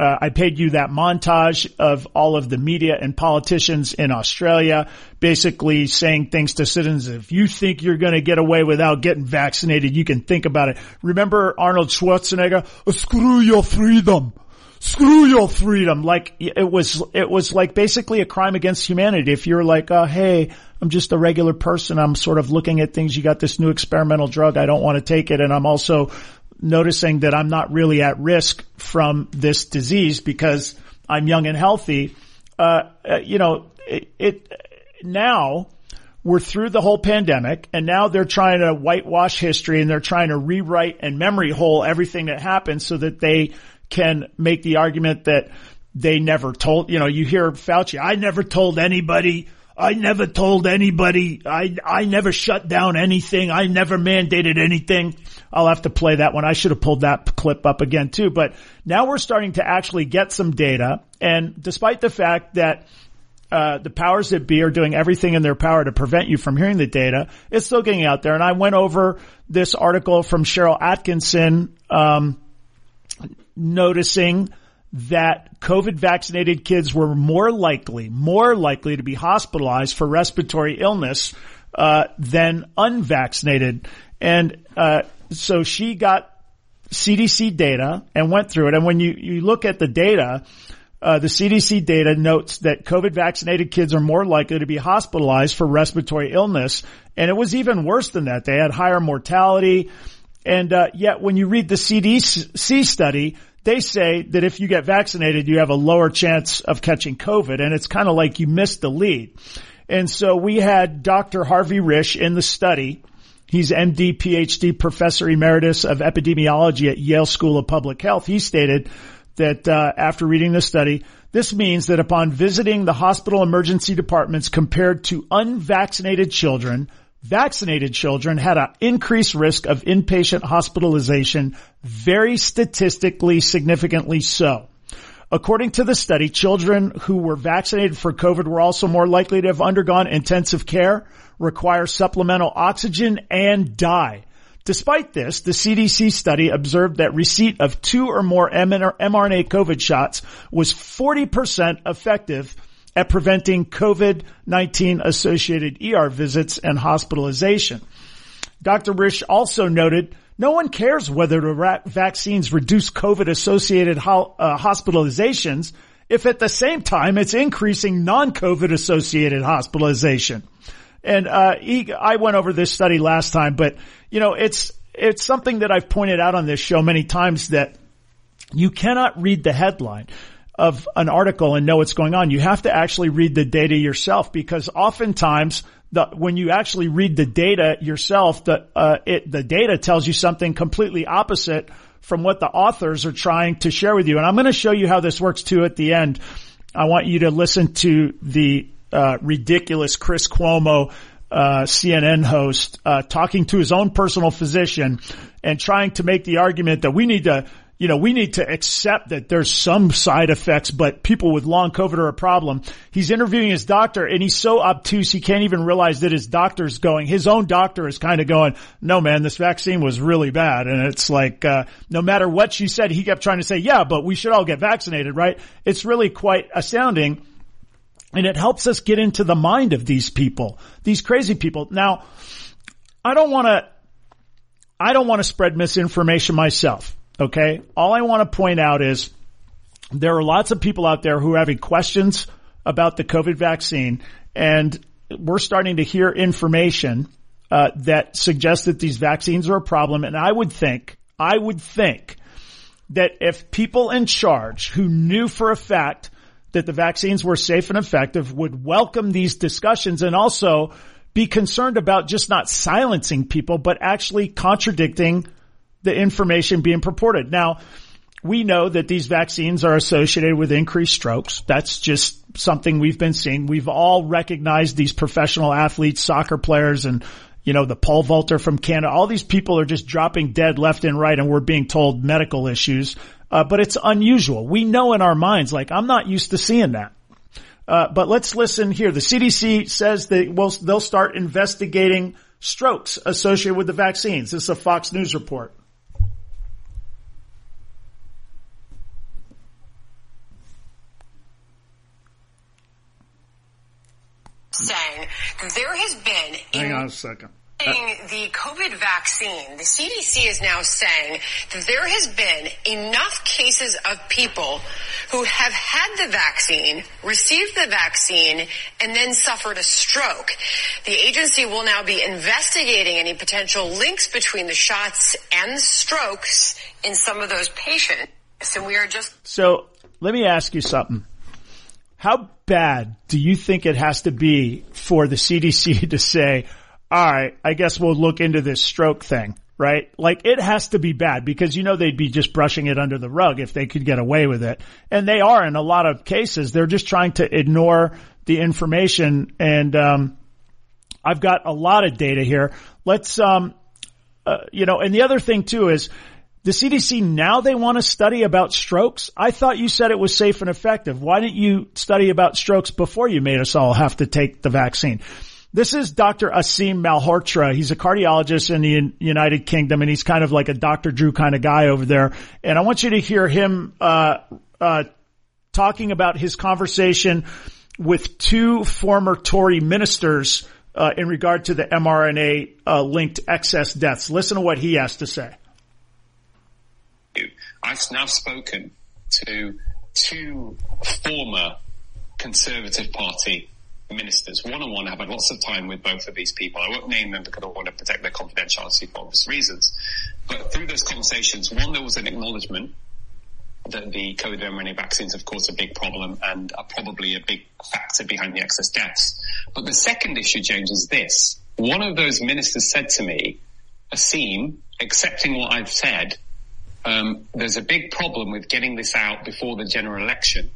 I paid you that montage of all of the media and politicians in Australia basically saying things to citizens. If you think you're going to get away without getting vaccinated, you can think about it. Remember Arnold Schwarzenegger? Screw your freedom. Screw your freedom. Like it was like basically a crime against humanity. If you're like, hey, I'm just a regular person. I'm sort of looking at things. You got this new experimental drug. I don't want to take it. And I'm also noticing that I'm not really at risk from this disease because I'm young and healthy. Now we're through the whole pandemic, and now they're trying to whitewash history, and they're trying to rewrite and memory hole everything that happened so that they can make the argument that they never told. You know, you hear Fauci, I never told anybody. I never shut down anything. I never mandated anything. I'll have to play that one. I should have pulled that clip up again too. But now we're starting to actually get some data. And despite the fact that the powers that be are doing everything in their power to prevent you from hearing the data, it's still getting out there. And I went over this article from Cheryl Atkinson, noticing that COVID vaccinated kids were more likely to be hospitalized for respiratory illness than unvaccinated. And so she got CDC data and went through it. And when you look at the data, the CDC data notes that COVID vaccinated kids are more likely to be hospitalized for respiratory illness. And it was even worse than that. They had higher mortality. And yet when you read the CDC study, they say that if you get vaccinated, you have a lower chance of catching COVID. And it's kind of like you missed the lead. And so we had Dr. Harvey Risch in the study. He's MD, PhD, Professor Emeritus of Epidemiology at Yale School of Public Health. He stated that after reading the study, this means that upon visiting the hospital emergency departments compared to unvaccinated children, vaccinated children had an increased risk of inpatient hospitalization, very statistically significantly so. According to the study, children who were vaccinated for COVID were also more likely to have undergone intensive care, require supplemental oxygen, and die. Despite this, the CDC study observed that receipt of two or more mRNA COVID shots was 40% effective at preventing COVID-19 associated ER visits and hospitalization. Dr. Risch also noted, no one cares whether the vaccines reduce COVID-associated hospitalizations if at the same time it's increasing non-COVID-associated hospitalization. And I went over this study last time, but you know, it's something that I've pointed out on this show many times, that you cannot read the headline. of an article and know what's going on. You have to actually read the data yourself, because oftentimes when you actually read the data yourself, the data tells you something completely opposite from what the authors are trying to share with you. And I'm going to show you how this works too at the end. I want you to listen to the ridiculous Chris Cuomo, CNN host, talking to his own personal physician and trying to make the argument that we need to accept that there's some side effects, but people with long COVID are a problem. He's interviewing his doctor, and he's so obtuse he can't even realize that his own doctor is kind of going, no, man, this vaccine was really bad. And it's like, no matter what she said, he kept trying to say, yeah, but we should all get vaccinated, right? It's really quite astounding. And it helps us get into the mind of these people, these crazy people. Now, I don't want to spread misinformation myself. Okay. All I want to point out is there are lots of people out there who are having questions about the COVID vaccine, and we're starting to hear information that suggests that these vaccines are a problem. And I would think that if people in charge who knew for a fact that the vaccines were safe and effective would welcome these discussions and also be concerned about just not silencing people, but actually contradicting the information being purported. Now, we know that these vaccines are associated with increased strokes. That's just something we've been seeing. We've all recognized these professional athletes, soccer players, and, the pole vaulter from Canada. All these people are just dropping dead left and right, and we're being told medical issues. But it's unusual. We know in our minds, I'm not used to seeing that. But let's listen here. The CDC says they'll start investigating strokes associated with the vaccines. This is a Fox News report. Saying there has been... Hang on a second. The COVID vaccine, the CDC is now saying that there has been enough cases of people who have had the vaccine, received the vaccine, and then suffered a stroke. The agency will now be investigating any potential links between the shots and the strokes in some of those patients. So let me ask you something. How bad do you think it has to be for the CDC to say, all right, I guess we'll look into this stroke thing, right? It has to be bad, because they'd be just brushing it under the rug if they could get away with it. And they are, in a lot of cases. They're just trying to ignore the information. And I've got a lot of data here. Let's and the other thing too is the CDC, now they want to study about strokes. I thought you said it was safe and effective. Why didn't you study about strokes before you made us all have to take the vaccine? This is Dr. Asim Malhotra. He's a cardiologist in the United Kingdom, and he's kind of like a Dr. Drew kind of guy over there. And I want you to hear him talking about his conversation with two former Tory ministers in regard to the mRNA linked excess deaths. Listen to what he has to say. I've now spoken to two former Conservative Party ministers. One-on-one, I've had lots of time with both of these people. I won't name them because I want to protect their confidentiality for obvious reasons. But through those conversations, one, there was an acknowledgement that the COVID mRNA vaccines, of course, are a big problem and are probably a big factor behind the excess deaths. But the second issue, James, is this. One of those ministers said to me, Asim, accepting what I've said, there's a big problem with getting this out before the general election,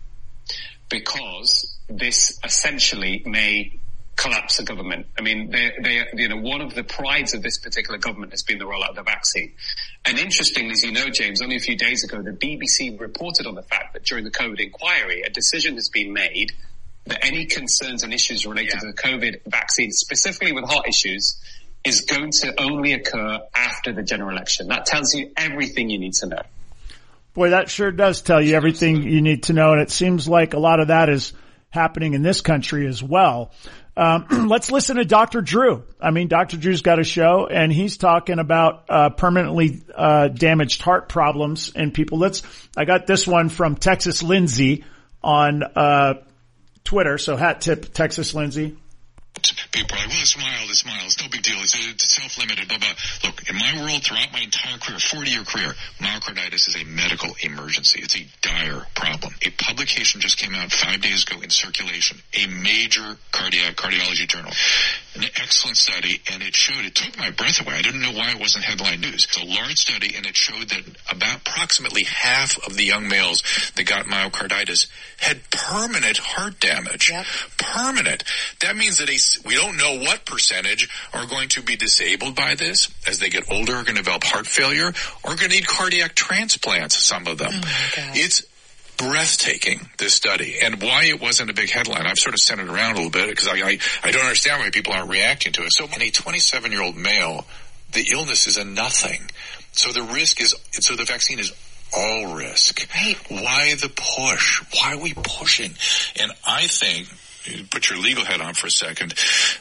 because this essentially may collapse the government. I mean, one of the prides of this particular government has been the rollout of the vaccine. And interestingly, as you know, James, only a few days ago, the BBC reported on the fact that during the COVID inquiry, a decision has been made that any concerns and issues related to the COVID vaccine, specifically with heart issues, is going to only occur after the general election. That tells you everything you need to know. Boy, that sure does tell you everything you need to know. And it seems like a lot of that is happening in this country as well. Let's listen to Dr. Drew. I mean, Dr. Drew's got a show, and he's talking about permanently damaged heart problems in people. I got this one from Texas Lindsay on Twitter. So hat tip, Texas Lindsay. people are like, well, a smile, it's no big deal, it's self-limited, blah, blah. Look, in my world, throughout my entire career, 40-year career, myocarditis is a medical emergency. It's a dire problem. A publication just came out 5 days ago in Circulation, a major cardiology journal. An excellent study, and it showed, it took my breath away. I didn't know why it wasn't headline news. It's a large study, and it showed that about approximately half of the young males that got myocarditis had permanent heart damage. Yep. Permanent. That means that we don't know what percentage are going to be disabled by this as they get older, are going to develop heart failure, or are going to need cardiac transplants, some of them. Oh my God. It's breathtaking, this study, and why it wasn't a big headline. I've sort of sent it around a little bit because I don't understand why people aren't reacting to it. So in a 27-year-old male, the illness is a nothing. So the risk is, so the vaccine is all risk. Right. Why the push? Why are we pushing? And I think, put your legal head on for a second,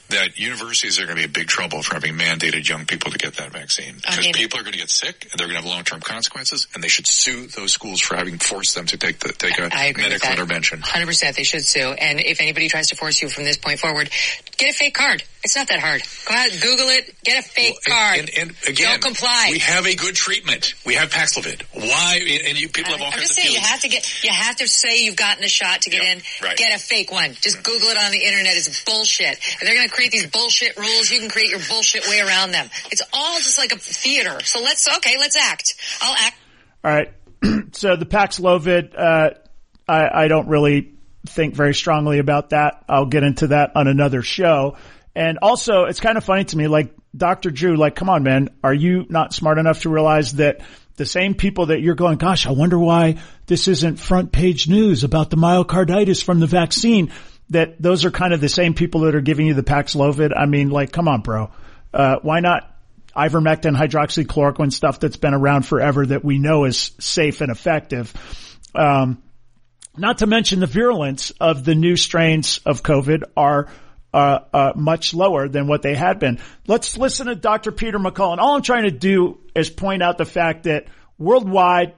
that universities are going to be in big trouble for having mandated young people to get that vaccine. Because people are going to get sick, and they're going to have long-term consequences, and they should sue those schools for having forced them to take a medical intervention. 100%, they should sue. And if anybody tries to force you from this point forward, get a fake card. It's not that hard. Go ahead, Google it, get a fake card. And again, don't comply. We have a good treatment. We have Paxlovid. Why? And people have all kinds of feelings. I'm just saying, you have to say you've gotten a shot to get in. Right. Get a fake one. Just Google it on the internet. It's bullshit. And they're going to create these bullshit rules. You can create your bullshit way around them. It's all just like a theater. So let's act. I'll act. All right. So the Paxlovid, I don't really think very strongly about that. I'll get into that on another show. And also, it's kind of funny to me, like, Dr. Drew, like, come on, man, are you not smart enough to realize that the same people that you're going, gosh, I wonder why this isn't front page news about the myocarditis from the vaccine, that those are kind of the same people that are giving you the Paxlovid? I mean, like, come on, bro. Why not ivermectin, hydroxychloroquine, stuff that's been around forever that we know is safe and effective? Not to mention the virulence of the new strains of COVID are much lower than what they had been. Let's listen to Dr. Peter McCullough. And all I'm trying to do is point out the fact that worldwide,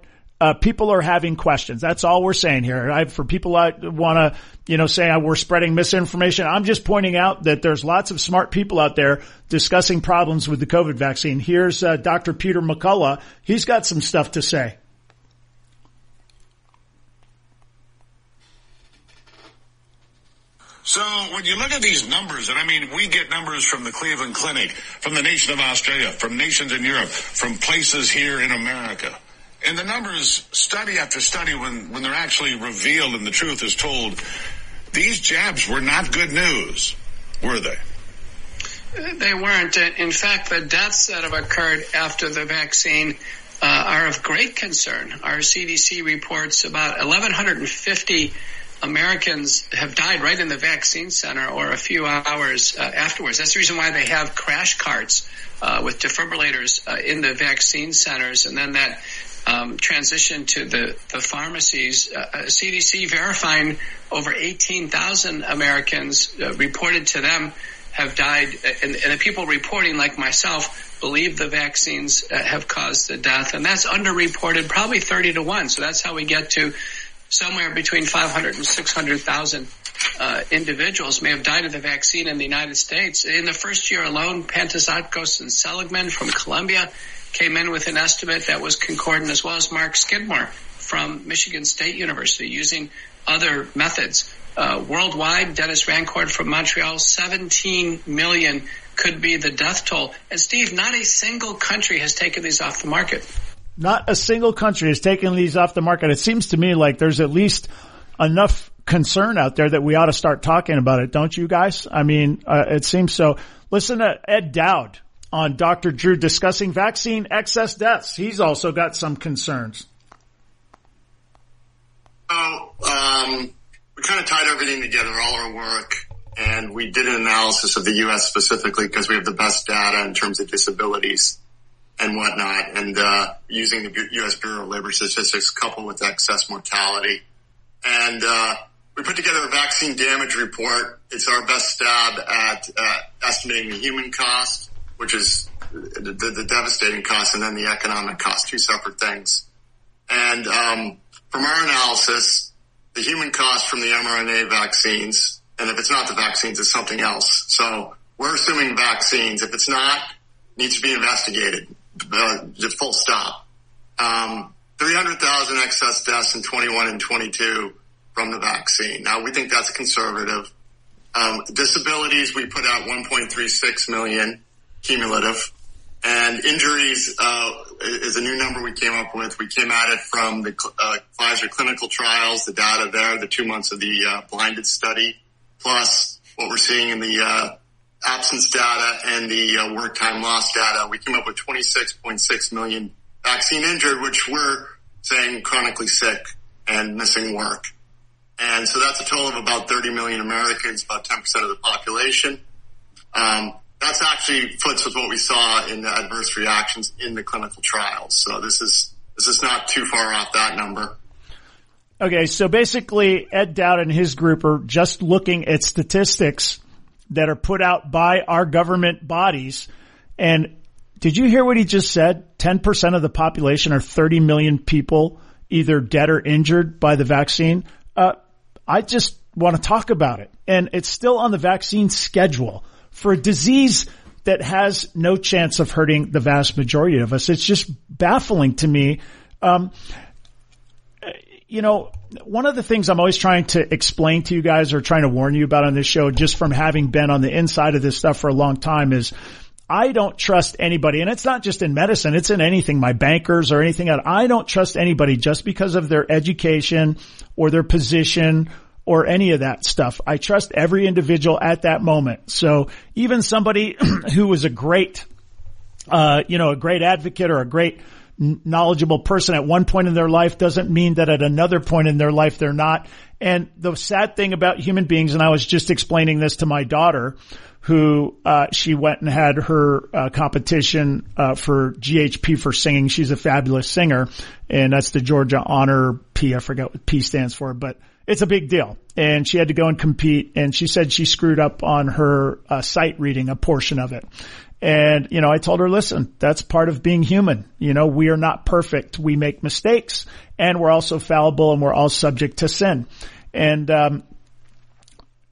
people are having questions. That's all we're saying here. For people that want to, say we're spreading misinformation, I'm just pointing out that there's lots of smart people out there discussing problems with the COVID vaccine. Here's Dr. Peter McCullough. He's got some stuff to say. So when you look at these numbers, and I mean, we get numbers from the Cleveland Clinic, from the nation of Australia, from nations in Europe, from places here in America. And the numbers, study after study, when they're actually revealed and the truth is told, these jabs were not good news, were they? They weren't. In fact, the deaths that have occurred after the vaccine are of great concern. Our CDC reports about 1,150 Americans have died right in the vaccine center or a few hours afterwards. That's the reason why they have crash carts with defibrillators in the vaccine centers, and then that transition to the pharmacies. CDC verifying over 18,000 Americans reported to them have died, and the people reporting, like myself, believe the vaccines have caused the death, and that's underreported probably 30-1. So that's how we get to somewhere between 500 and 600,000 individuals may have died of the vaccine in the United States. In the first year alone, Pantazatkos and Seligman from Columbia came in with an estimate that was concordant, as well as Mark Skidmore from Michigan State University using other methods. Worldwide, Dennis Rancourt from Montreal, 17 million could be the death toll. And, Steve, not a single country has taken these off the market. Not a single country is taking these off the market. It seems to me like there's at least enough concern out there that we ought to start talking about it, don't you guys? I mean, it seems so. Listen to Ed Dowd on Dr. Drew discussing vaccine excess deaths. He's also got some concerns. Well, we kind of tied everything together, all our work, and we did an analysis of the U.S. specifically because we have the best data in terms of disabilities and whatnot, and using the U.S. Bureau of Labor Statistics coupled with excess mortality. And we put together a vaccine damage report. It's our best stab at estimating the human cost, which is the devastating cost, and then the economic cost, two separate things. And from our analysis, the human cost from the mRNA vaccines And if it's not the vaccines, it's something else. So we're assuming vaccines. If it's not, it needs to be investigated. The full stop. 300,000 excess deaths in 21 and 22 from the vaccine. Now, we think that's conservative. Disabilities, we put out 1.36 million cumulative. And injuries is a new number we came up with. We came at it from the Pfizer clinical trials, the data there, the 2 months of the blinded study, plus what we're seeing in the absence data and the work time loss data. We came up with 26.6 million vaccine injured, which we're saying chronically sick and missing work. And so that's a total of about 30 million Americans, about 10% of the population. That's actually fits with what we saw in the adverse reactions in the clinical trials. So this is not too far off that number. Okay, so basically Ed Dowd and his group are just looking at statistics that are put out by our government bodies. And did you hear what he just said? 10% of the population, or 30 million people, either dead or injured by the vaccine. I just want to talk about it. And it's still on the vaccine schedule for a disease that has no chance of hurting the vast majority of us. It's just baffling to me. You know, one of the things I'm always trying to explain to you guys, or trying to warn you about on this show, just from having been on the inside of this stuff for a long time, is I don't trust anybody. And it's not just in medicine. It's in anything, my bankers or anything else. I don't trust anybody just because of their education or their position or any of that stuff. I trust every individual at that moment. So even somebody who was a great, a great advocate or a great knowledgeable person at one point in their life doesn't mean that at another point in their life they're not. And the sad thing about human beings, and I was just explaining this to my daughter, who she went and had her competition for GHP for singing. She's a fabulous singer, and that's the Georgia Honor P. I forgot what P stands for, but it's a big deal. And she had to go and compete, and she said she screwed up on her sight reading, a portion of it. And, you know, I told her, listen, that's part of being human. You know, we are not perfect. We make mistakes, and we're also fallible, and we're all subject to sin. And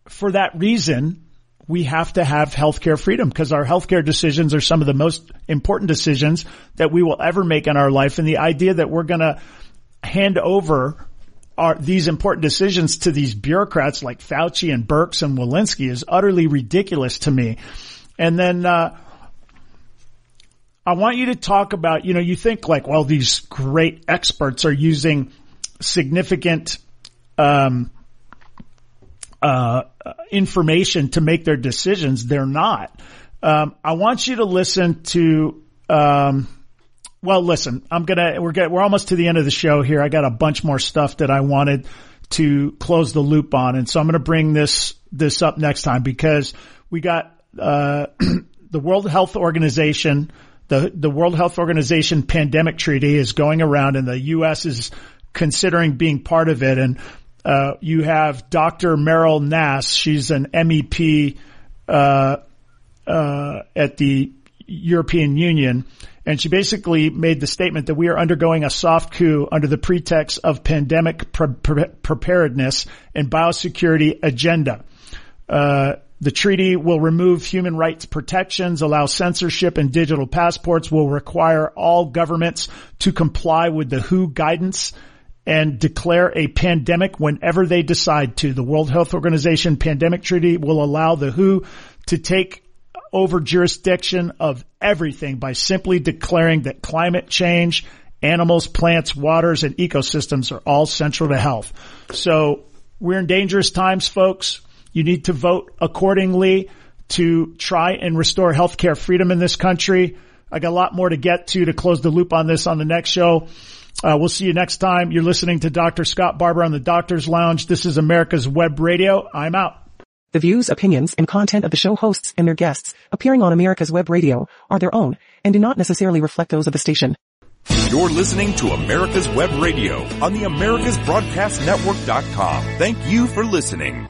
for that reason, we have to have healthcare freedom, because our healthcare decisions are some of the most important decisions that we will ever make in our life. And the idea that we're going to hand over these important decisions to these bureaucrats like Fauci and Birx and Walensky is utterly ridiculous to me. And then, I want you to talk about, you know, you think like, well, these great experts are using significant, information to make their decisions. They're not. I want you to listen to, we're almost to the end of the show here. I got a bunch more stuff that I wanted to close the loop on. And so I'm going to bring this up next time, because we got, the World Health Organization, the World Health Organization pandemic treaty is going around, and the U.S. is considering being part of it. And you have Dr. Merrill Nass. She's an MEP at the European Union, and she basically made the statement that we are undergoing a soft coup under the pretext of pandemic preparedness and biosecurity agenda. The treaty will remove human rights protections, allow censorship, and digital passports, will require all governments to comply with the WHO guidance and declare a pandemic whenever they decide to. The World Health Organization pandemic treaty will allow the WHO to take over jurisdiction of everything by simply declaring that climate change, animals, plants, waters, and ecosystems are all central to health. So we're in dangerous times, folks. You need to vote accordingly to try and restore healthcare freedom in this country. I got a lot more to get to close the loop on this on the next show. We'll see you next time. You're listening to Dr. Scott Barber on the Doctor's Lounge. This is America's Web Radio. I'm out. The views, opinions, and content of the show hosts and their guests appearing on America's Web Radio are their own and do not necessarily reflect those of the station. You're listening to America's Web Radio on the AmericasBroadcastNetwork.com. Thank you for listening.